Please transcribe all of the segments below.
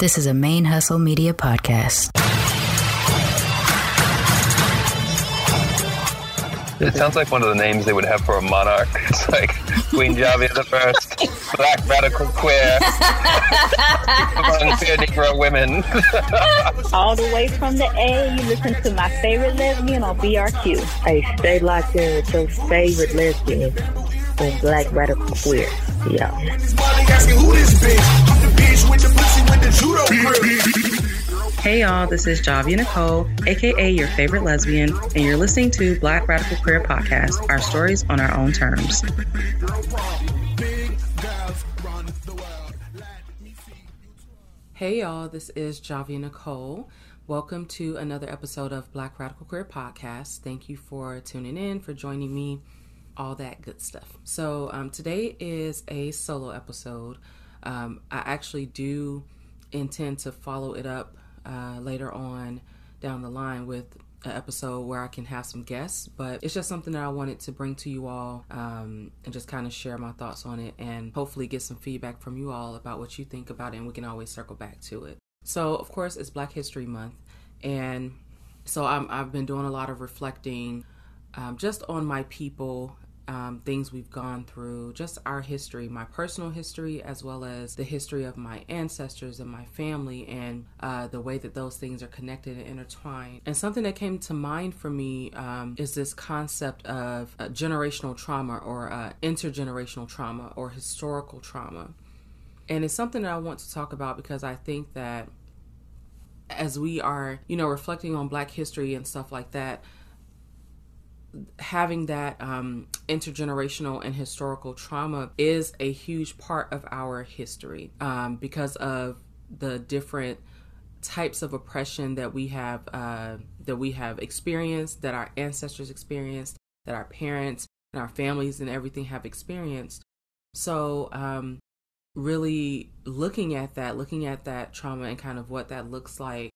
This is a Main Hustle Media podcast. It sounds like one of the names they would have for a monarch. It's like Queen Javia the First, Black Radical Queer, Volunteer Negro Women. All the way from the A, you listen to my favorite lesbian on BRQ. Hey, stay locked in with your favorite lesbian on Black Radical Queer. Yeah. Hey y'all, this is Javia Nicole, aka your favorite lesbian, and you're listening to Black Radical Queer Podcast, our stories on our own terms. Hey y'all, this is Javia Nicole. Welcome to another episode of Black Radical Queer Podcast. Thank you for tuning in, for joining me, all that good stuff. So today is a solo episode. I actually do intend to follow it up later on down the line with an episode where I can have some guests, but it's just something that I wanted to bring to you all and just kind of share my thoughts on it and hopefully get some feedback from you all about what you think about it, and we can always circle back to it. So of course it's Black History Month, and so I've been doing a lot of reflecting just on my people, things we've gone through, just our history, my personal history, as well as the history of my ancestors and my family, and the way that those things are connected and intertwined. And something that came to mind for me is this concept of generational trauma, or intergenerational trauma, or historical trauma. And it's something that I want to talk about because I think that as we are, reflecting on Black history and stuff like that, having that intergenerational and historical trauma is a huge part of our history because of the different types of oppression that we have experienced, that our ancestors experienced, that our parents and our families and everything have experienced. So really looking at that trauma and kind of what that looks like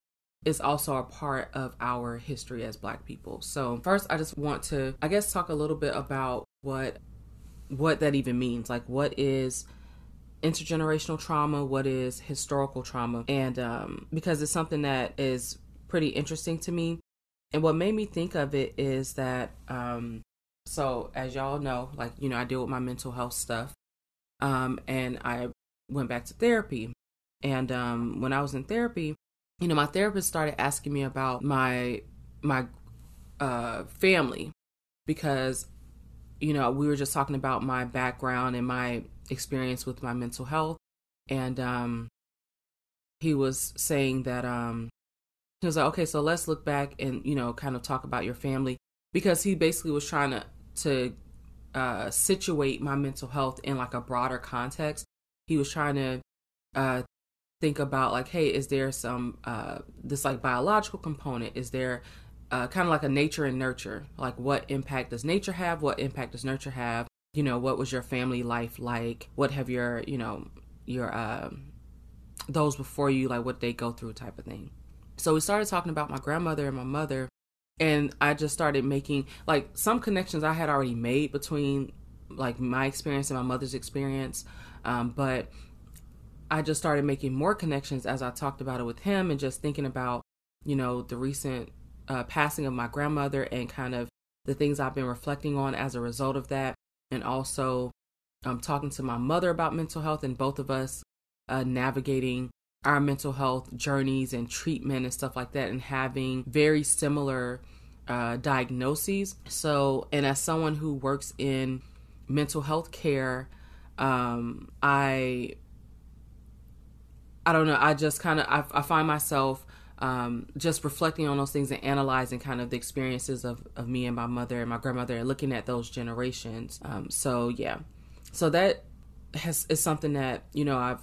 is also a part of our history as Black people. So first, I just want to, talk a little bit about what that even means. Like, what is intergenerational trauma? What is historical trauma? And because it's something that is pretty interesting to me. And what made me think of it is that, so as y'all know, I deal with my mental health stuff. And I went back to therapy. And when I was in therapy, my therapist started asking me about my family, because, we were just talking about my background and my experience with my mental health. And he was saying that, he was like, okay, so let's look back and, kind of talk about your family, because he basically was trying to situate my mental health in like a broader context. He was trying to think about like, hey, is there some, this like biological component? Is there kind of like a nature and nurture? Like, what impact does nature have? What impact does nurture have? What was your family life like? What have your those before you, like what they go through, type of thing. So we started talking about my grandmother and my mother, and I just started making like some connections I had already made between like my experience and my mother's experience. But I just started making more connections as I talked about it with him, and just thinking about, the recent passing of my grandmother and kind of the things I've been reflecting on as a result of that. And also talking to my mother about mental health, and both of us navigating our mental health journeys and treatment and stuff like that, and having very similar diagnoses. So, and as someone who works in mental health care, I don't know, I just kind of, I find myself just reflecting on those things and analyzing kind of the experiences of me and my mother and my grandmother, and looking at those generations. So yeah, so that is something that, I've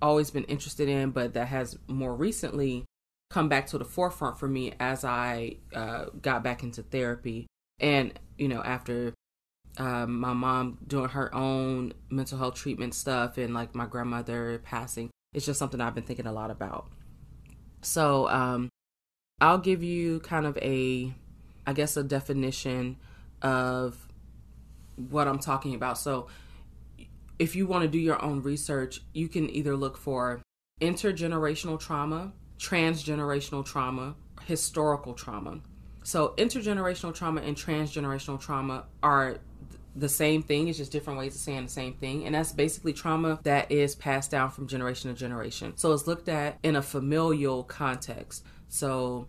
always been interested in, but that has more recently come back to the forefront for me as I got back into therapy. And, after my mom doing her own mental health treatment stuff, and like my grandmother passing, it's just something I've been thinking a lot about. So I'll give you kind of a definition of what I'm talking about. So if you want to do your own research, you can either look for intergenerational trauma, transgenerational trauma, historical trauma. So intergenerational trauma and transgenerational trauma are the same thing. It's just different ways of saying the same thing. And that's basically trauma that is passed down from generation to generation. So it's looked at in a familial context. So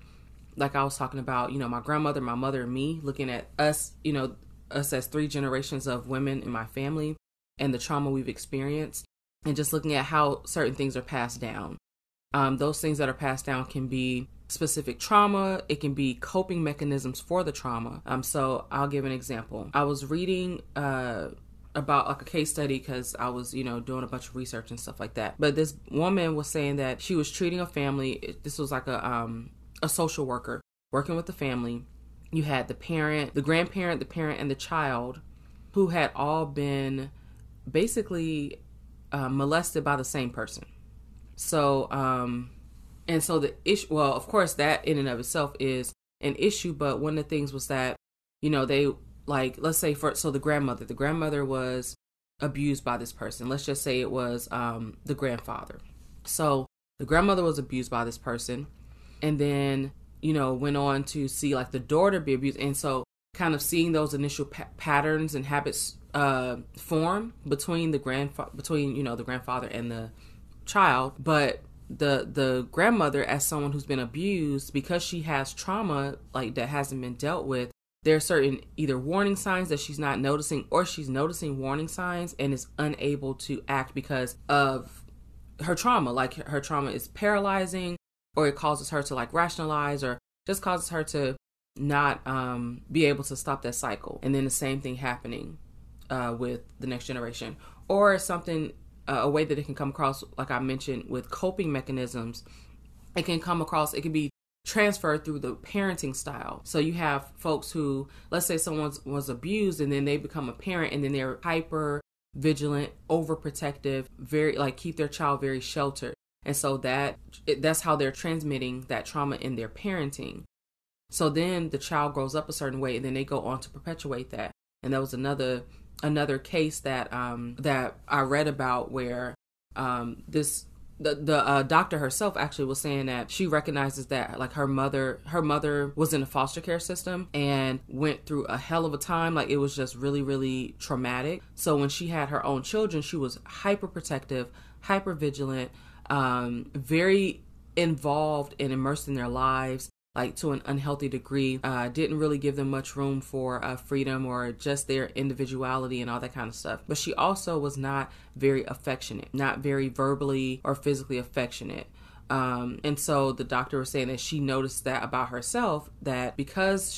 like I was talking about, you know, my grandmother, my mother, and me, looking at us, you know, us as three generations of women in my family and the trauma we've experienced, and just looking at how certain things are passed down. Those things that are passed down can be specific trauma. It can be coping mechanisms for the trauma. So I'll give an example. I was reading about like a case study because I was, you know, doing a bunch of research and stuff like that. But this woman was saying that she was treating a family. This was like a social worker working with the family. You had the parent, the grandparent, the parent, and the child who had all been basically molested by the same person. So, and so the issue, well, of course, that in and of itself is an issue. But one of the things was that, you know, they, like, let's say the grandmother was abused by this person. Let's just say it was the grandfather. So the grandmother was abused by this person, and then, you know, went on to see like the daughter be abused. And so kind of seeing those initial patterns and habits form between the grandfather and the child. But the grandmother, as someone who's been abused, because she has trauma like that hasn't been dealt with, there are certain either warning signs that she's not noticing, or she's noticing warning signs and is unable to act because of her trauma. Like her trauma is paralyzing, or it causes her to like rationalize, or just causes her to not be able to stop that cycle. And then the same thing happening with the next generation, or something, a way that it can come across, like I mentioned, with coping mechanisms. It can be transferred through the parenting style. So you have folks who, let's say someone was abused and then they become a parent, and then they're hyper vigilant, overprotective, very like keep their child very sheltered. And so that's how they're transmitting that trauma in their parenting. So then the child grows up a certain way, and then they go on to perpetuate that. And that was another case that that I read about, where the doctor herself actually was saying that she recognizes that like her mother was in the foster care system and went through a hell of a time. Like it was just really, really traumatic. So when she had her own children, she was hyperprotective, hypervigilant, very involved and immersed in their lives, like to an unhealthy degree, didn't really give them much room for freedom or just their individuality and all that kind of stuff. But she also was not very affectionate, not very verbally or physically affectionate. And so the doctor was saying that she noticed that about herself, that because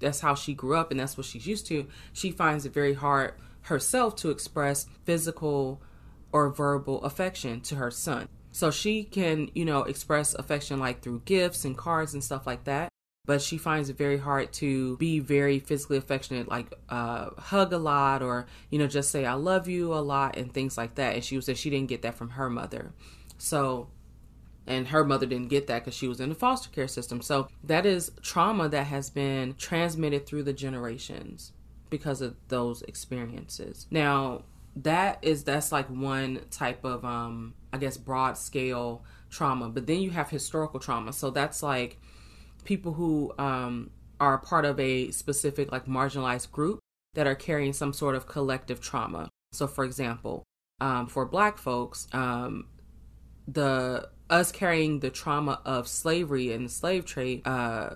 that's how she grew up and that's what she's used to, she finds it very hard herself to express physical or verbal affection to her son. So she can, you know, express affection like through gifts and cards and stuff like that, but she finds it very hard to be very physically affectionate, like hug a lot, or, you know, just say I love you a lot and things like that. And she said she didn't get that from her mother. So, and her mother didn't get that because she was in the foster care system. So that is trauma that has been transmitted through the generations because of those experiences. Now, that's like one type of, I guess, broad scale trauma. But then you have historical trauma. So that's like people who are part of a specific like marginalized group that are carrying some sort of collective trauma. So for example, for Black folks, us carrying the trauma of slavery and the slave trade,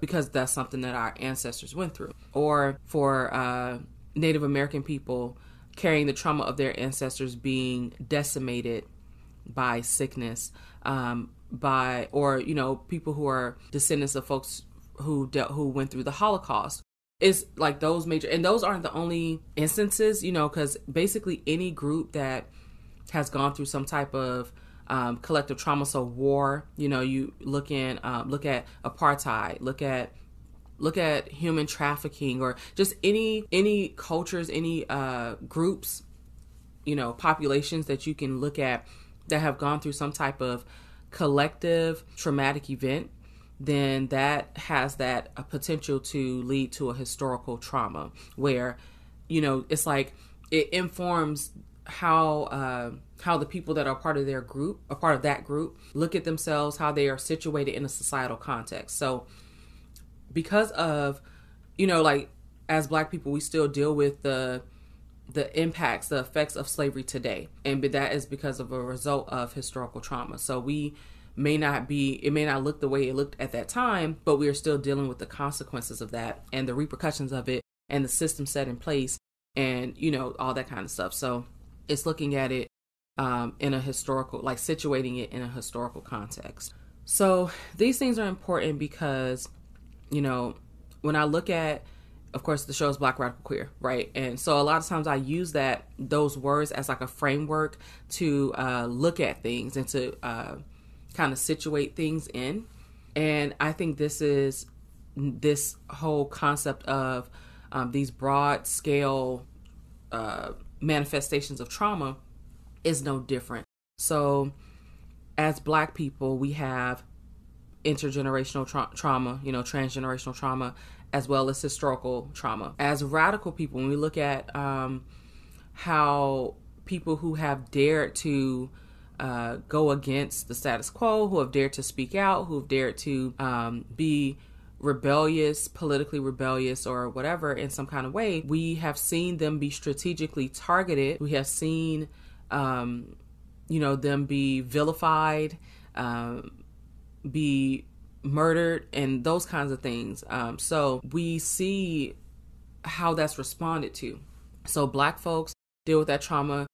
because that's something that our ancestors went through. Or for Native American people, carrying the trauma of their ancestors being decimated by sickness, or, you know, people who are descendants of folks who went through the Holocaust. It's like those major, and those aren't the only instances, you know, because basically any group that has gone through some type of collective trauma, so war, you know, you look at apartheid, look at human trafficking, or just any cultures, any groups, you know, populations that you can look at that have gone through some type of collective traumatic event, then that has that a potential to lead to a historical trauma where, you know, it's like it informs how the people that are part of their group, a part of that group, look at themselves, how they are situated in a societal context. So because of, you know, like as Black people, we still deal with the impacts, the effects of slavery today. And that is because of a result of historical trauma. So we may not look the way it looked at that time, but we are still dealing with the consequences of that and the repercussions of it and the system set in place and, you know, all that kind of stuff. So it's looking at it in a historical, like situating it in a historical context. So these things are important because, you know, when I look at, of course, the show is Black Radical Queer, right? And so a lot of times I use those words as like a framework to look at things and to kind of situate things in. And I think this is this whole concept of these broad scale manifestations of trauma is no different. So as Black people, we have intergenerational trauma, you know, transgenerational trauma, as well as historical trauma. As radical people, when we look at how people who have dared to go against the status quo, who have dared to speak out, who have dared to be rebellious, politically rebellious or whatever in some kind of way, we have seen them be strategically targeted. We have seen, you know, them be vilified, be murdered and those kinds of things. So we see how that's responded to. So Black folks deal with that trauma.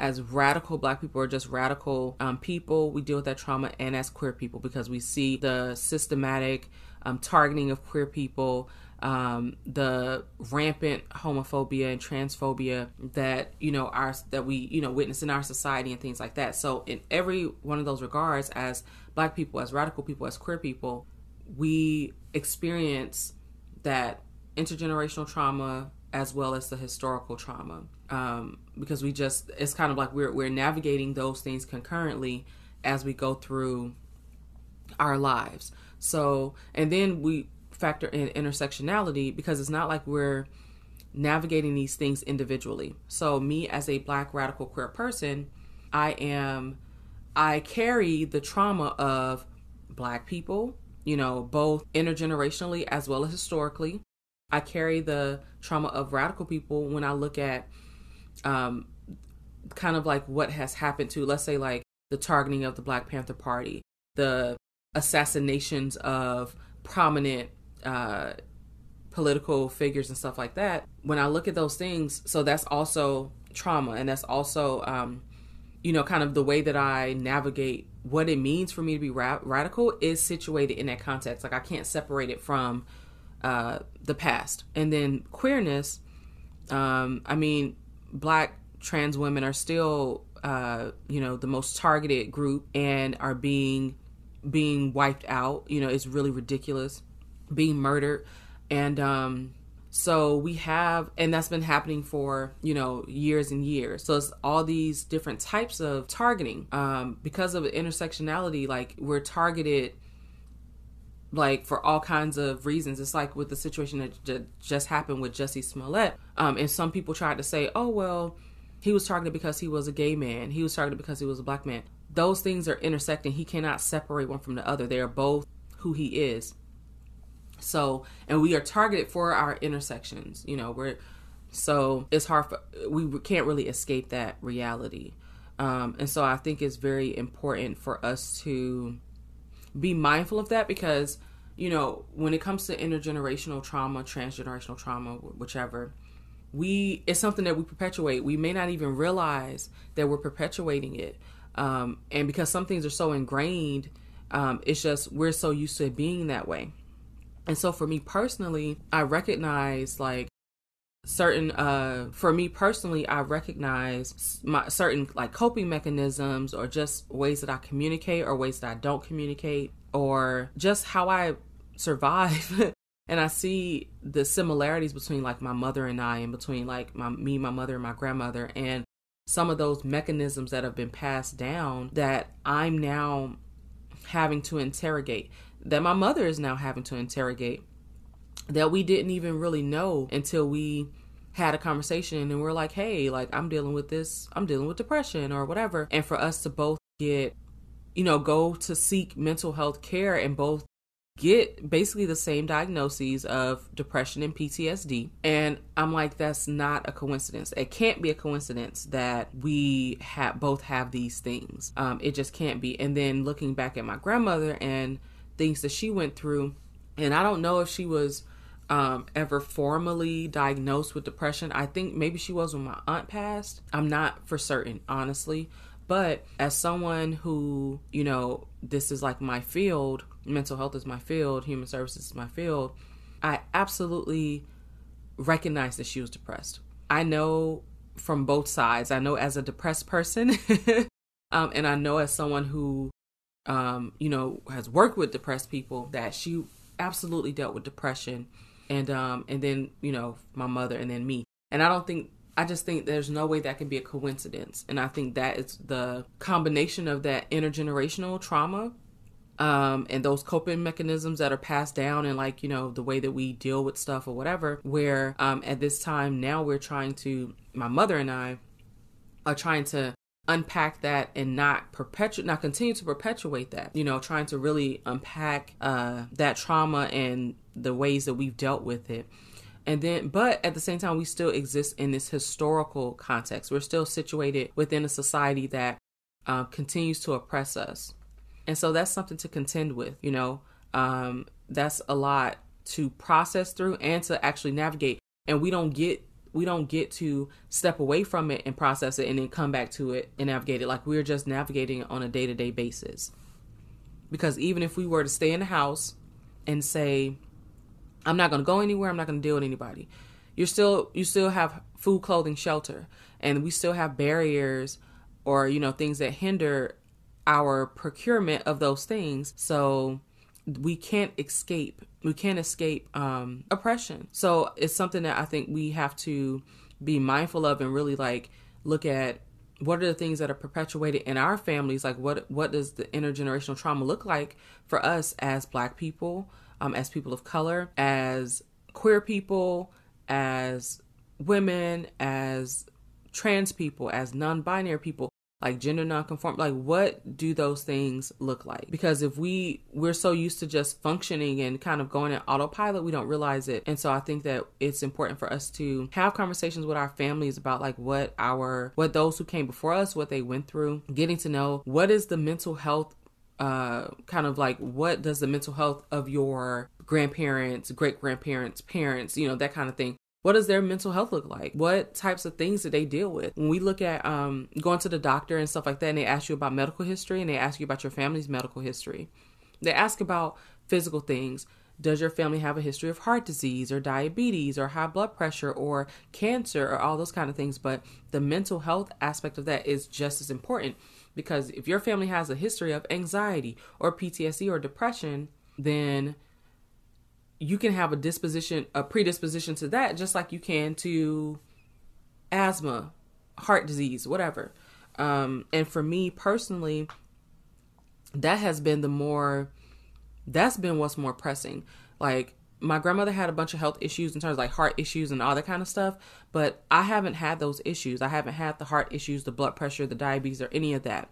As radical Black people, or just radical people, we deal with that trauma, and as queer people, because we see the systematic targeting of queer people, the rampant homophobia and transphobia that, you know, that we witness in our society and things like that. So in every one of those regards, as Black people, as radical people, as queer people, we experience that intergenerational trauma as well as the historical trauma, because we just, it's kind of like we're navigating those things concurrently as we go through our lives. So, and then we factor in intersectionality, because it's not like we're navigating these things individually. So me as a Black radical queer person, I carry the trauma of Black people, you know, both intergenerationally as well as historically. I carry the trauma of radical people when I look at kind of like what has happened to, let's say, like the targeting of the Black Panther Party, the assassinations of prominent political figures and stuff like that. When I look at those things, so that's also trauma, and that's also, you know, kind of the way that I navigate what it means for me to be radical is situated in that context. Like I can't separate it from the past. And then queerness, I mean, Black trans women are still, you know, the most targeted group and are being wiped out. You know, it's really ridiculous, being murdered. And so we have, and that's been happening for, you know, years and years. So it's all these different types of targeting. Because of intersectionality, like we're targeted like for all kinds of reasons. It's like with the situation that just happened with Jesse Smollett. And some people tried to say, oh, well, he was targeted because he was a gay man. He was targeted because he was a Black man. Those things are intersecting. He cannot separate one from the other. They are both who he is. So, and we are targeted for our intersections, you know, so it's hard for, we can't really escape that reality. And so I think it's very important for us to be mindful of that, because, you know, when it comes to intergenerational trauma, transgenerational trauma, whichever, it's something that we perpetuate. We may not even realize that we're perpetuating it. And because some things are so ingrained, it's just, we're so used to it being that way. And so for me personally, I recognize my certain like coping mechanisms, or just ways that I communicate or ways that I don't communicate, or just how I survive. And I see the similarities between like my mother and I, and between like my mother and my grandmother, and some of those mechanisms that have been passed down that I'm now having to interrogate, that my mother is now having to interrogate, that we didn't even really know until we had a conversation and we're like, hey, like, I'm dealing with this, I'm dealing with depression or whatever. And for us to both get, you know, go to seek mental health care and both get basically the same diagnoses of depression and PTSD. And I'm like, that's not a coincidence. It can't be a coincidence that we both have these things. It just can't be. And then looking back at my grandmother and things that she went through, and I don't know if she was ever formally diagnosed with depression. I think maybe she was when my aunt passed. I'm not for certain, honestly. But as someone who, you know, this is like my field, mental health is my field, human services is my field, I absolutely recognize that she was depressed. I know from both sides. I know as a depressed person, and I know as someone who, you know, has worked with depressed people, that she absolutely dealt with depression and then, you know, my mother and then me. And I just think there's no way that can be a coincidence. And I think that it's the combination of that intergenerational trauma and those coping mechanisms that are passed down and, like, you know, the way that we deal with stuff or whatever, where at this time now we're trying to, my mother and I are trying to unpack that and not continue to perpetuate that, you know, trying to really unpack that trauma and the ways that we've dealt with it. And then, but at the same time, we still exist in this historical context. We're still situated within a society that continues to oppress us. And so that's something to contend with, you know, that's a lot to process through and to actually navigate. And we don't get to step away from it and process it and then come back to it and navigate it. Like, we're just navigating it on a day-to-day basis. Because even if we were to stay in the house and say, I'm not going to go anywhere, I'm not going to deal with anybody, you still have food, clothing, shelter, and we still have barriers or, you know, things that hinder our procurement of those things. So we can't escape. We can't escape oppression. So it's something that I think we have to be mindful of and really, like, look at what are the things that are perpetuated in our families. Like, what does the intergenerational trauma look like for us as Black people, as people of color, as queer people, as women, as trans people, as non-binary people, like gender nonconform. Like, what do those things look like? Because if we're so used to just functioning and kind of going in autopilot, we don't realize it. And so I think that it's important for us to have conversations with our families about, like, what those who came before us, what they went through, getting to know what is the mental health, kind of like, what does the mental health of your grandparents, great-grandparents, parents, you know, that kind of thing. What does their mental health look like? What types of things do they deal with? When we look at going to the doctor and stuff like that, and they ask you about medical history and they ask you about your family's medical history. They ask about physical things. Does your family have a history of heart disease or diabetes or high blood pressure or cancer or all those kind of things? But the mental health aspect of that is just as important, because if your family has a history of anxiety or PTSD or depression, then you can have a predisposition to that, just like you can to asthma, heart disease, whatever. And for me personally, that's been what's more pressing. Like, my grandmother had a bunch of health issues in terms of, like, heart issues and all that kind of stuff, but I haven't had those issues. I haven't had the heart issues, the blood pressure, the diabetes, or any of that.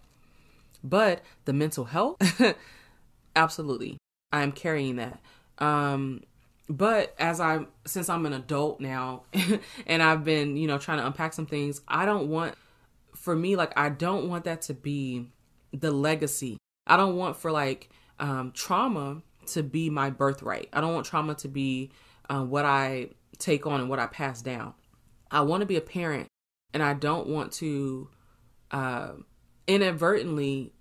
But the mental health, absolutely, I'm carrying that. But since I'm an adult now and I've been, you know, trying to unpack some things, I don't want that to be the legacy. I don't want for trauma to be my birthright. I don't want trauma to be, what I take on and what I pass down. I want to be a parent, and I don't want to, inadvertently,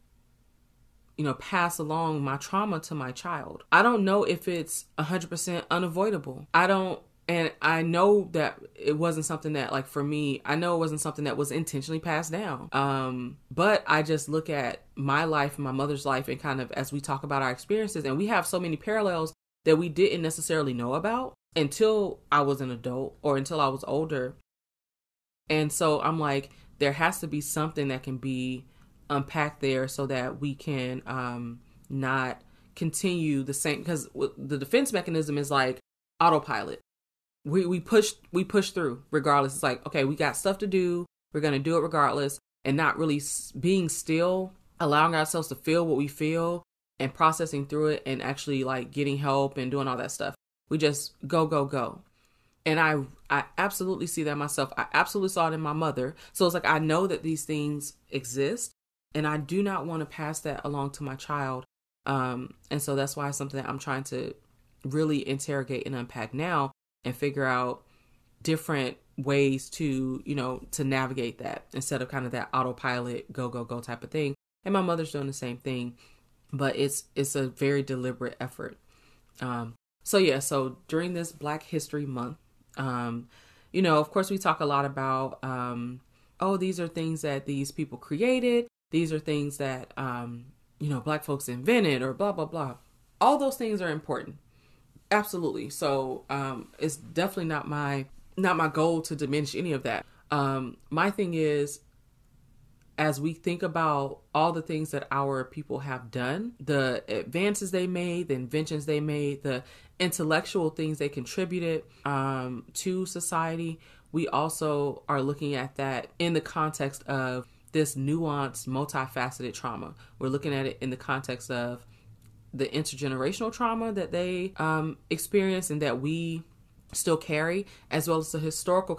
you know, pass along my trauma to my child. I don't know if it's 100% unavoidable. And I know that it wasn't something that, like, for me, I know it wasn't something that was intentionally passed down. But I just look at my life and my mother's life, and kind of, as we talk about our experiences, and we have so many parallels that we didn't necessarily know about until I was an adult or until I was older. And so I'm like, there has to be something that can be unpack there so that we can not continue the same, because the defense mechanism is like autopilot. we push through regardless. It's like, okay, we got stuff to do. We're going to do it regardless, and not really being still, allowing ourselves to feel what we feel and processing through it and actually like getting help and doing all that stuff. We just go. And I absolutely see that myself. I absolutely saw it in my mother. So it's like, I know that these things exist and I do not want to pass that along to my child. And so that's why it's something that I'm trying to really interrogate and unpack now and figure out different ways to, you know, to navigate that instead of kind of that autopilot, go type of thing. And my mother's doing the same thing, but it's a very deliberate effort. So during this Black History Month, you know, of course we talk a lot about, these are things that these people created. These are things that, you know, Black folks invented or blah, blah, blah. All those things are important. Absolutely. So, it's definitely not my goal to diminish any of that. My thing is, as we think about all the things that our people have done, the advances they made, the inventions they made, the intellectual things they contributed to society, we also are looking at that in the context of this nuanced, multifaceted trauma. We're looking at it in the context of the intergenerational trauma that they experienced and that we still carry, as well as the historical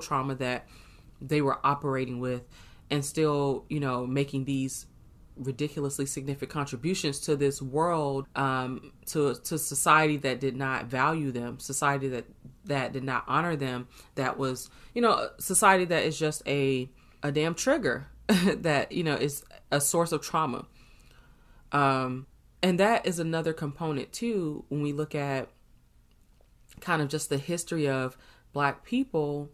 trauma that they were operating with, and still, you know, making these ridiculously significant contributions to this world, to society that did not value them, society that did not honor them, that was, you know, society that is just a damn trigger that, you know, is a source of trauma. And that is another component too, when we look at kind of just the history of Black people.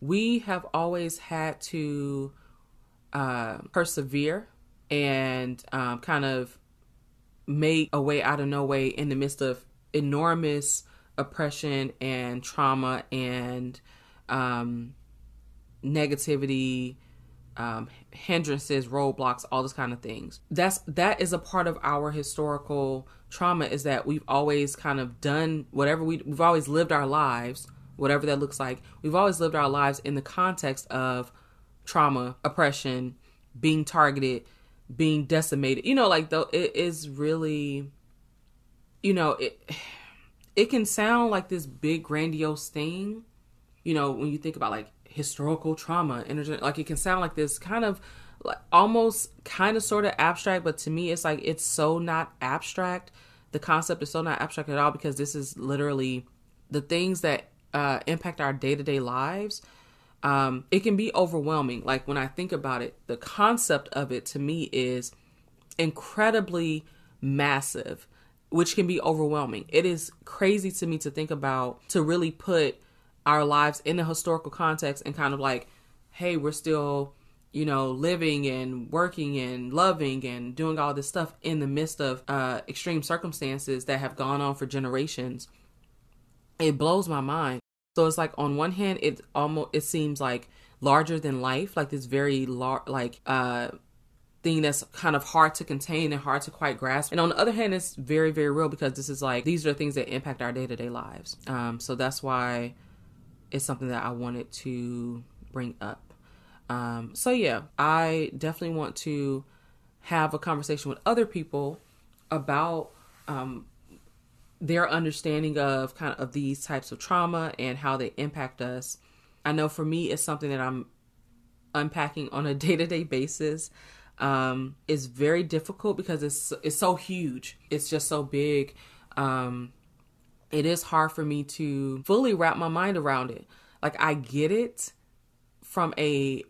We have always had to persevere and kind of make a way out of no way in the midst of enormous oppression and trauma and negativity, hindrances, roadblocks, all those kind of things. That is a part of our historical trauma, is that we've always kind of done whatever we've always lived our lives, whatever that looks like. We've always lived our lives in the context of trauma, oppression, being targeted, being decimated. You know, like, though, it is really, you know, it can sound like this big grandiose thing, you know, when you think about like historical trauma, like it can sound like this kind of like almost kind of sort of abstract, but to me, it's like, it's so not abstract. The concept is so not abstract at all, because this is literally the things that impact our day-to-day lives. It can be overwhelming. Like when I think about it, the concept of it to me is incredibly massive, which can be overwhelming. It is crazy to me to think about, to really put our lives in a historical context and kind of like, hey, we're still, you know, living and working and loving and doing all this stuff in the midst of extreme circumstances that have gone on for generations. It blows my mind. So it's like, on one hand, it seems like larger than life, like this very large, like thing that's kind of hard to contain and hard to quite grasp. And on the other hand, it's very, very real, because this is like, these are things that impact our day-to-day lives. So that's why it's something that I wanted to bring up. I definitely want to have a conversation with other people about, their understanding of kind of these types of trauma and how they impact us. I know for me, it's something that I'm unpacking on a day-to-day basis. It's very difficult because it's so huge. It's just so big. It is hard for me to fully wrap my mind around it. Like, I get it from an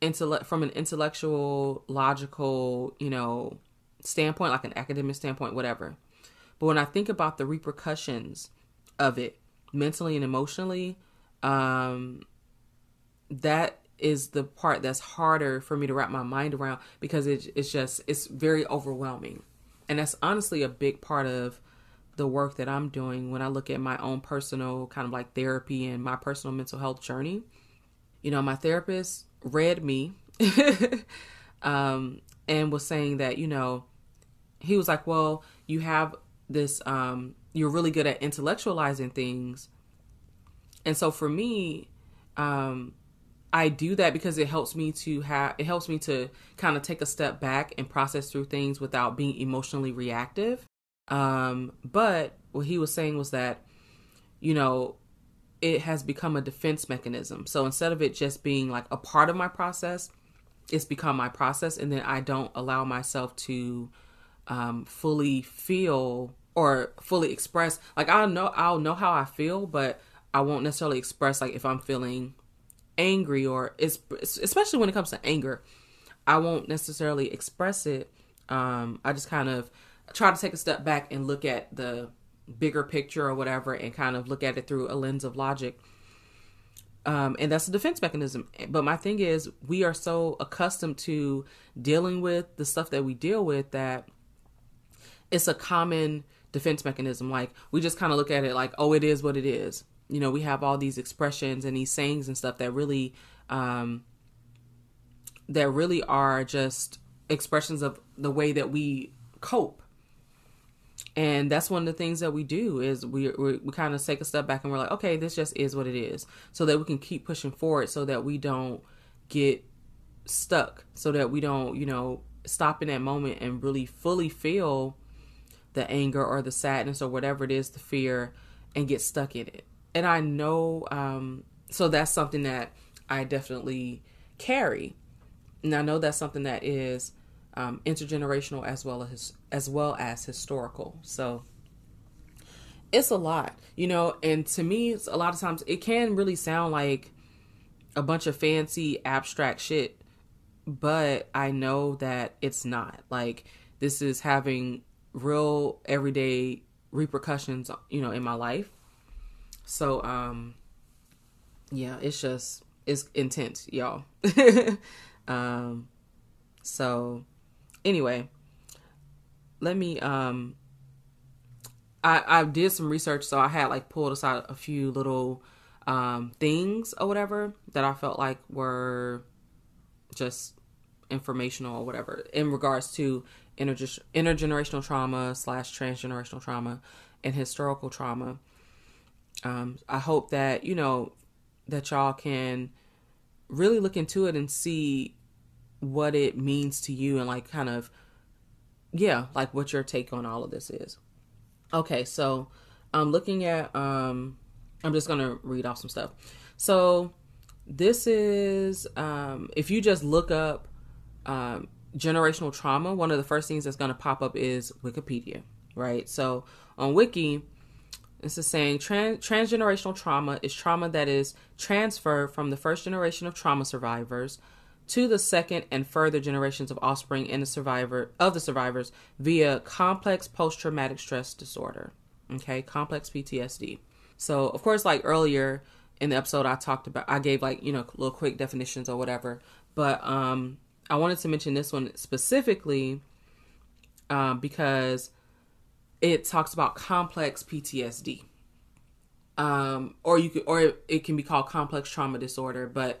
intellectual, logical, you know, standpoint, like an academic standpoint, whatever. But when I think about the repercussions of it mentally and emotionally, that is the part that's harder for me to wrap my mind around, because it's very overwhelming. And that's honestly a big part of the work that I'm doing when I look at my own personal kind of like therapy and my personal mental health journey. You know, my therapist read me and was saying that, you know, he was like, well, you have this, you're really good at intellectualizing things, And so for me, I do that because it helps me to kind of take a step back and process through things without being emotionally reactive. But what he was saying was that, you know, it has become a defense mechanism. So instead of it just being like a part of my process, it's become my process. And then I don't allow myself to fully feel or fully express. Like, I'll know how I feel, but I won't necessarily express, like, if I'm feeling angry, or especially when it comes to anger, I won't necessarily express it. I just kind of try to take a step back and look at the bigger picture or whatever, and kind of look at it through a lens of logic. And that's a defense mechanism. But my thing is, we are so accustomed to dealing with the stuff that we deal with that it's a common defense mechanism. Like, we just kind of look at it like, oh, it is what it is. You know, we have all these expressions and these sayings and stuff that really are just expressions of the way that we cope. And that's one of the things that we do is we kind of take a step back and we're like, okay, this just is what it is, so that we can keep pushing forward, so that we don't get stuck, so that we don't, you know, stop in that moment and really fully feel the anger or the sadness or whatever it is, the fear, and get stuck in it. And I know, so that's something that I definitely carry. And I know that's something that is intergenerational as well as historical. So it's a lot, you know, and to me, it's a lot of times it can really sound like a bunch of fancy abstract shit, but I know that it's not. Like, this is having real everyday repercussions, you know, in my life. So, yeah, it's intense, y'all. So anyway, let me, I did some research, so I had like pulled aside a few little, things or whatever that I felt like were just informational or whatever in regards to intergenerational trauma / transgenerational trauma and historical trauma. I hope that, you know, that y'all can really look into it and see what it means to you, and like kind of, yeah, like what your take on all of this is. Okay, so I'm looking at, I'm just going to read off some stuff. So this is, if you just look up generational trauma, one of the first things that's going to pop up is Wikipedia, right? So on Wiki, this is saying transgenerational trauma is trauma that is transferred from the first generation of trauma survivors to the second and further generations of offspring and the survivors via complex post-traumatic stress disorder, okay? Complex PTSD. So, of course, like earlier in the episode, I gave like, you know, little quick definitions or whatever, but I wanted to mention this one specifically because it talks about complex PTSD, or it can be called complex trauma disorder, but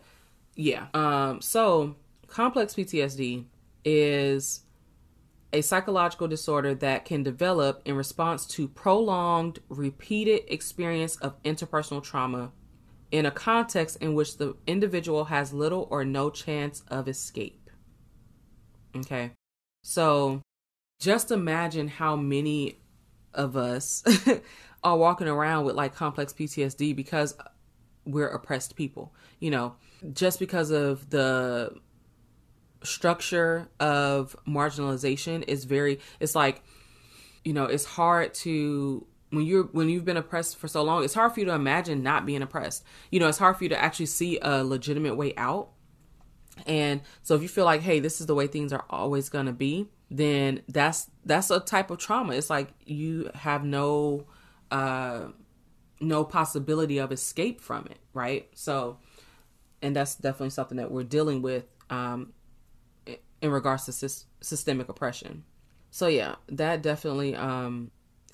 yeah. So complex PTSD is a psychological disorder that can develop in response to prolonged, repeated experience of interpersonal trauma in a context in which the individual has little or no chance of escape. Okay. So just imagine how many of us are walking around with like complex PTSD because we're oppressed people, you know, just because of the structure of marginalization is it's like, you know, it's hard to, when you've been oppressed for so long, it's hard for you to imagine not being oppressed. You know, it's hard for you to actually see a legitimate way out. And so if you feel like, hey, this is the way things are always going to be, then that's a type of trauma. It's like you have no possibility of escape from it, right? So, and that's definitely something that we're dealing with in regards to systemic oppression. So yeah, that definitely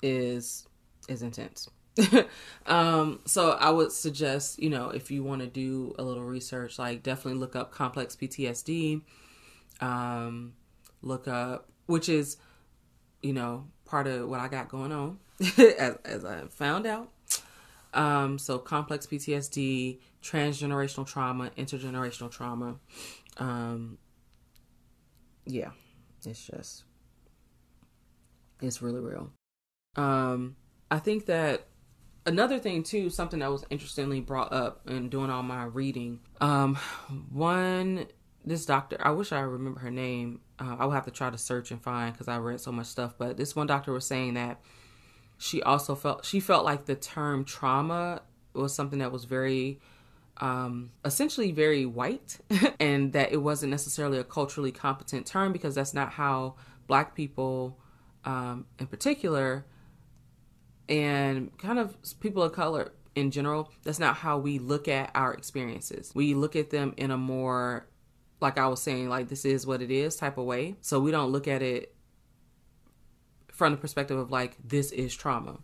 is intense. So I would suggest, you know, if you want to do a little research, like definitely look up complex PTSD, which is, you know, part of what I got going on as I found out. So complex PTSD, transgenerational trauma, intergenerational trauma. Yeah, it's just, it's really real. I think that another thing too, something that was interestingly brought up in doing all my reading, this doctor, I wish I remember her name. I will have to try to search and find, because I read so much stuff, but this one doctor was saying that she also felt like the term trauma was something that was very, essentially very white, and that it wasn't necessarily a culturally competent term, because that's not how Black people, in particular, and kind of people of color in general, that's not how we look at our experiences. We look at them in a more, like I was saying, like this is what it is type of way. So we don't look at it from the perspective of like, this is trauma.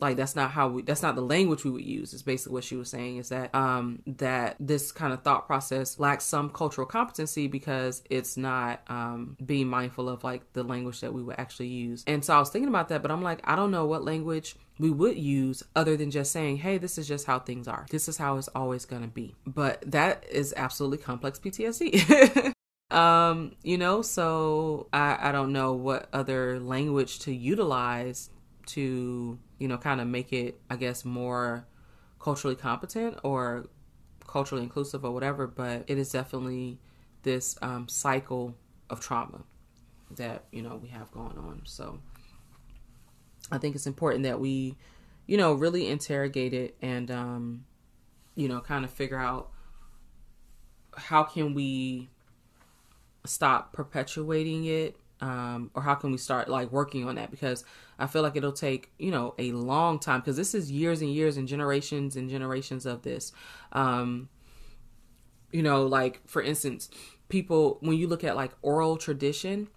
Like that's not the language we would use, is basically what she was saying, is that that this kind of thought process lacks some cultural competency because it's not being mindful of like the language that we would actually use. And so I was thinking about that, but I'm like, I don't know what language we would use other than just saying, hey, this is just how things are. This is how it's always going to be. But that is absolutely complex PTSD. You know, so I don't know what other language to utilize to, you know, kind of make it, I guess, more culturally competent or culturally inclusive or whatever. But it is definitely this cycle of trauma that, you know, we have going on. So I think it's important that we, you know, really interrogate it and, you know, kind of figure out how can we stop perpetuating it, or how can we start like working on that? Because I feel like it'll take, you know, a long time, because this is years and years and generations of this. You know, like for instance, people, when you look at like oral tradition,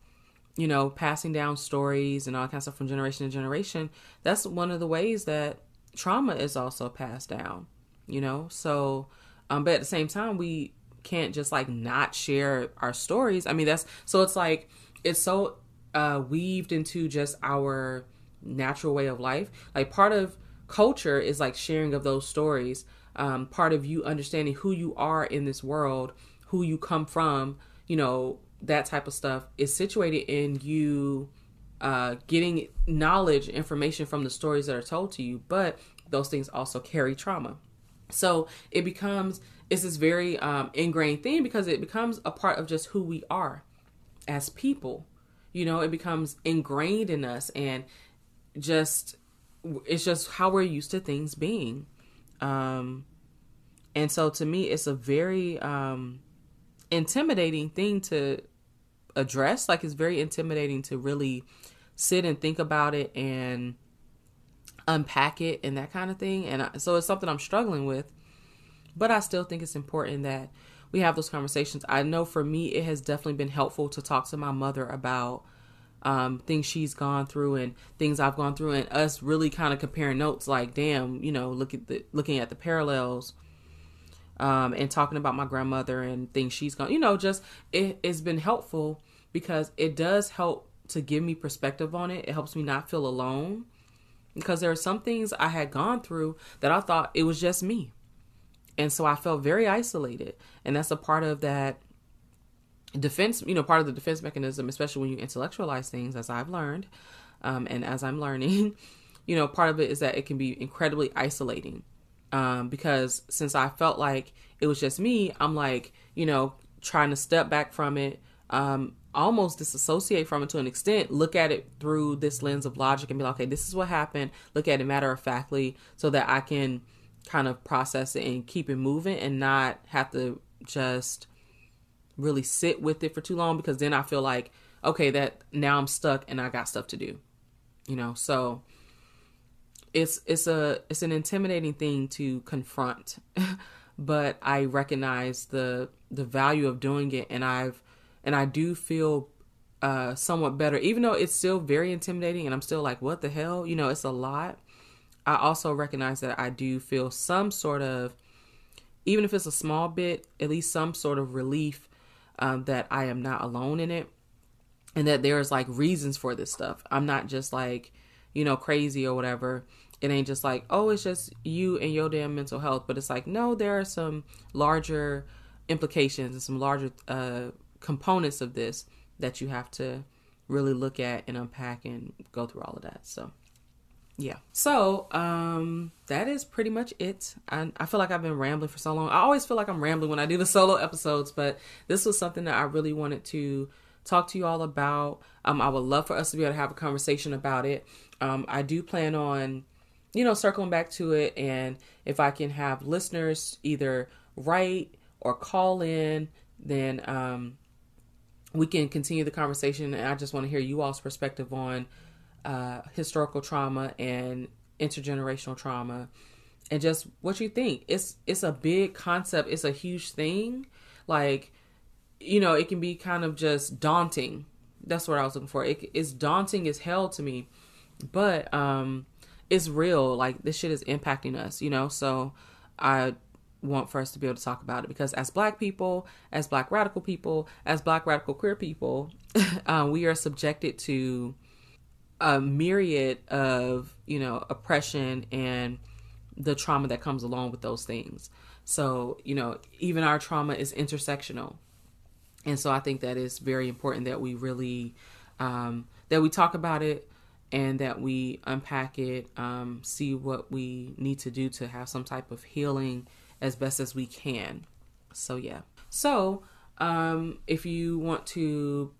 you know, passing down stories and all kinds of stuff from generation to generation, that's one of the ways that trauma is also passed down, you know? So, but at the same time, we can't just like not share our stories. I mean, that's, so it's like, it's so weaved into just our natural way of life. Like part of culture is like sharing of those stories. Part of you understanding who you are in this world, who you come from, you know, that type of stuff is situated in you getting knowledge, information from the stories that are told to you. But those things also carry trauma. So it becomes, it's this very ingrained thing, because it becomes a part of just who we are as people. You know, it becomes ingrained in us, and just, it's just how we're used to things being. And so to me, it's a very intimidating thing to address. Like, it's very intimidating to really sit and think about it and unpack it and that kind of thing. And so it's something I'm struggling with, but I still think it's important that we have those conversations. I know for me, it has definitely been helpful to talk to my mother about things she's gone through and things I've gone through, and us really kind of comparing notes, like, damn, you know, looking at the parallels, and talking about my grandmother and things she's gone, you know, just, it's been helpful because it does help to give me perspective on it. It helps me not feel alone, because there are some things I had gone through that I thought it was just me. And so I felt very isolated. And that's a part of that defense, you know, part of the defense mechanism, especially when you intellectualize things, as I've learned, and as I'm learning, you know, part of it is that it can be incredibly isolating. Because since I felt like it was just me, I'm like, you know, trying to step back from it, almost disassociate from it to an extent, look at it through this lens of logic and be like, okay, this is what happened. Look at it matter of factly so that I can kind of process it and keep it moving and not have to just really sit with it for too long, because then I feel like, okay, that now I'm stuck and I got stuff to do, you know? So it's an intimidating thing to confront, but I recognize the value of doing it. And I do feel somewhat better, even though it's still very intimidating and I'm still like, what the hell? You know, it's a lot. I also recognize that I do feel some sort of, even if it's a small bit, at least some sort of relief that I am not alone in it, and that there's like reasons for this stuff. I'm not just like, you know, crazy or whatever. It ain't just like, oh, it's just you and your damn mental health. But it's like, no, there are some larger implications and some larger components of this that you have to really look at and unpack and go through all of that. So, yeah. So, that is pretty much it. I feel like I've been rambling for so long. I always feel like I'm rambling when I do the solo episodes, but this was something that I really wanted to talk to you all about. I would love for us to be able to have a conversation about it. I do plan on, you know, circling back to it. And if I can have listeners either write or call in, then, we can continue the conversation. And I just want to hear you all's perspective on historical trauma and intergenerational trauma and just what you think. It's a big concept. It's a huge thing. Like, you know, it can be kind of just daunting. That's what I was looking for. It's daunting as hell to me, but it's real. Like, this shit is impacting us, you know? So I want for us to be able to talk about it, because as Black people, as Black radical people, as Black radical queer people, we are subjected to a myriad of, you know, oppression and the trauma that comes along with those things. So, you know, even our trauma is intersectional. And so I think that it's very important that we really, that we talk about it and that we unpack it, see what we need to do to have some type of healing as best as we can. So, yeah. So, if you want to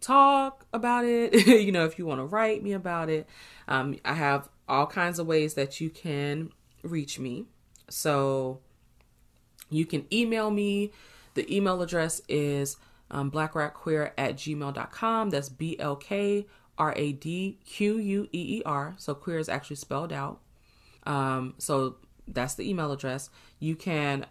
talk about it, you know, if you want to write me about it, I have all kinds of ways that you can reach me. So you can email me. The email address is blackradiqueer@gmail.com. That's BLKRADQUEER. So queer is actually spelled out. So that's the email address. You can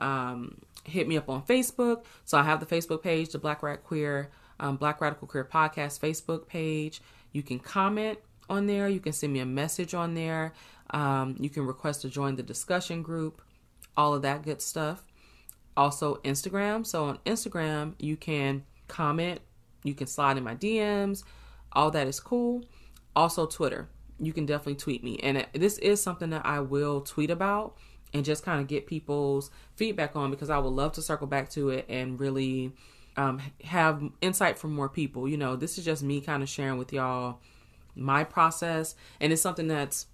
hit me up on Facebook. So I have the Facebook page, the Black Rad Queer, Black Radical Queer Podcast Facebook page. You can comment on there. You can send me a message on there. You can request to join the discussion group, all of that good stuff. Also Instagram. So on Instagram, you can comment, you can slide in my DMs. All that is cool. Also Twitter. You can definitely tweet me. And this is something that I will tweet about and just kind of get people's feedback on, because I would love to circle back to it and really have insight from more people. You know, this is just me kind of sharing with y'all my process. And it's something that's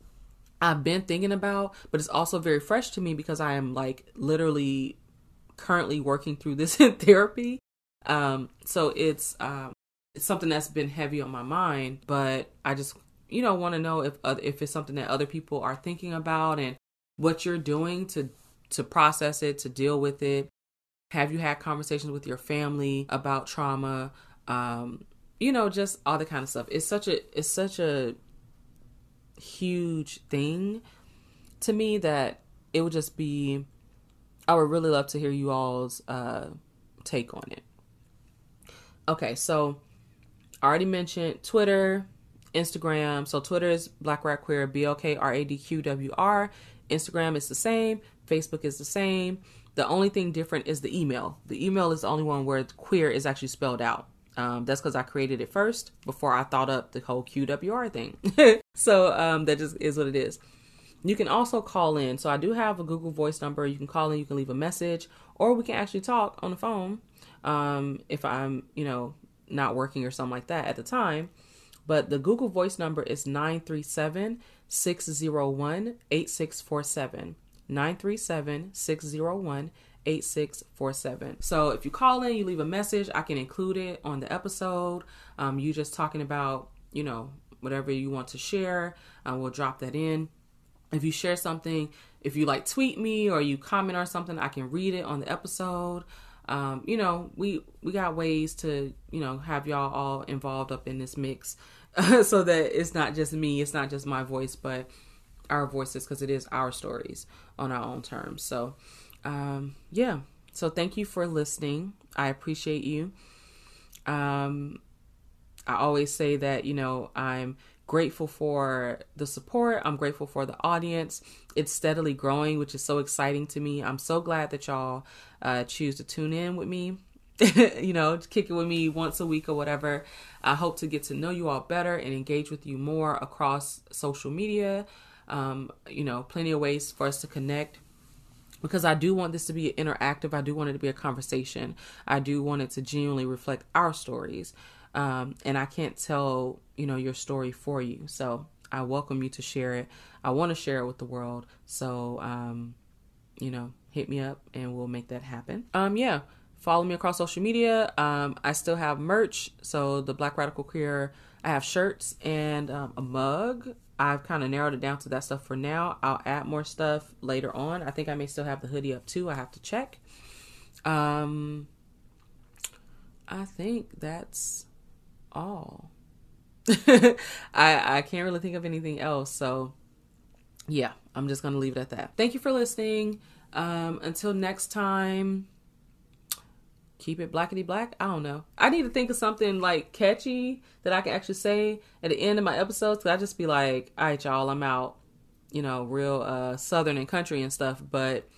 I've been thinking about, but it's also very fresh to me because I am like literally currently working through this in therapy. So it's something that's been heavy on my mind, but I just, you know, want to know if it's something that other people are thinking about and what you're doing to process it, to deal with it. Have you had conversations with your family about trauma? You know, just all that kind of stuff. It's such a huge thing to me that it would just be, I would really love to hear you all's take on it. Okay, so I already mentioned Twitter, Instagram. So Twitter is Black Rad Queer, BLKRADQWR. Instagram is the same. Facebook is the same. The only thing different is the email. The email is the only one where queer is actually spelled out. That's because I created it first before I thought up the whole QWR thing. So that just is what it is. You can also call in. So I do have a Google Voice number. You can call in, you can leave a message, or we can actually talk on the phone if I'm, you know, not working or something like that at the time. But the Google Voice number is 937-601-8647. 937-601-8647. So if you call in, you leave a message, I can include it on the episode. You just talking about, you know, whatever you want to share. We'll drop that in. If you share something, if you like tweet me or you comment on something, I can read it on the episode. You know, we got ways to, you know, have y'all all involved up in this mix so that it's not just me. It's not just my voice, but our voices, because it is our stories on our own terms. So, yeah. So thank you for listening. I appreciate you. I always say that, you know, I'm grateful for the support. I'm grateful for the audience. It's steadily growing, which is so exciting to me. I'm so glad that y'all choose to tune in with me, you know, kick it with me once a week or whatever. I hope to get to know you all better and engage with you more across social media. you know, plenty of ways for us to connect, because I do want this to be interactive. I do want it to be a conversation. I do want it to genuinely reflect our stories. And I can't tell, you know, your story for you. So I welcome you to share it. I want to share it with the world. So, you know, hit me up and we'll make that happen. Yeah. Follow me across social media. I still have merch. So the Black Radical Queer, I have shirts and a mug. I've kind of narrowed it down to that stuff for now. I'll add more stuff later on. I think I may still have the hoodie up too. I have to check. I think that's all. I can't really think of anything else. So yeah, I'm just going to leave it at that. Thank you for listening. Until next time, keep it blackity black. I don't know. I need to think of something like catchy that I can actually say at the end of my episodes. 'Cause I just be like, all right, y'all, I'm out, you know, real Southern and country and stuff. But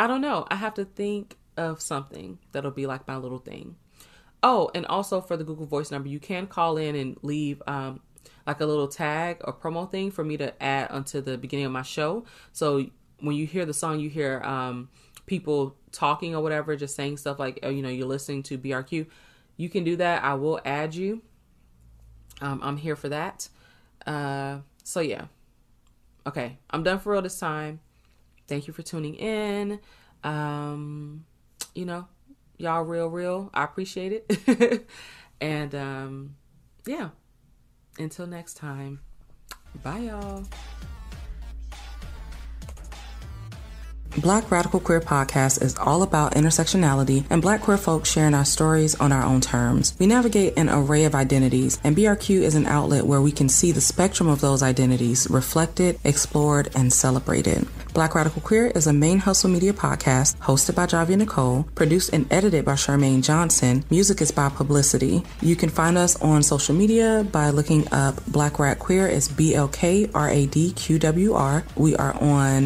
I don't know. I have to think of something that'll be like my little thing. Oh, and also for the Google Voice number, you can call in and leave like a little tag or promo thing for me to add onto the beginning of my show. So when you hear the song, you hear people talking or whatever, just saying stuff like, you know, you're listening to BRQ. You can do that. I will add you. I'm here for that. So yeah. Okay. I'm done for real this time. Thank you for tuning in. You know, y'all real. I appreciate it. And, yeah, until next time. Bye y'all. Black Radical Queer Podcast is all about intersectionality and Black queer folks sharing our stories on our own terms. We navigate an array of identities, and BRQ is an outlet where we can see the spectrum of those identities reflected, explored, and celebrated. Black Radical Queer is a Main Hustle Media podcast hosted by Javia Nicole, produced and edited by Charmaine Johnson. Music is by Publicity. You can find us on social media by looking up Black Rad Queer. It's BLKRADQWR. We are on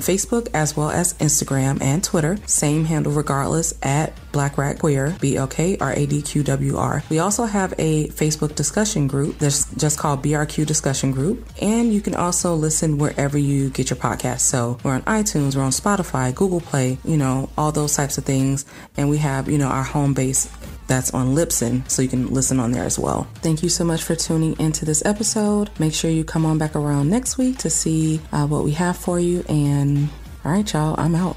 Facebook as well as Instagram and Twitter. Same handle regardless, at Black Rad Queer, BLKRADQWR. We also have a Facebook discussion group that's just called BRQ Discussion Group. And you can also listen wherever you get your podcast. So we're on iTunes, we're on Spotify, Google Play, you know, all those types of things. And we have, you know, our home base that's on Libsyn, so you can listen on there as well. Thank you so much for tuning into this episode. Make sure you come on back around next week to see what we have for you. And all right, y'all, I'm out.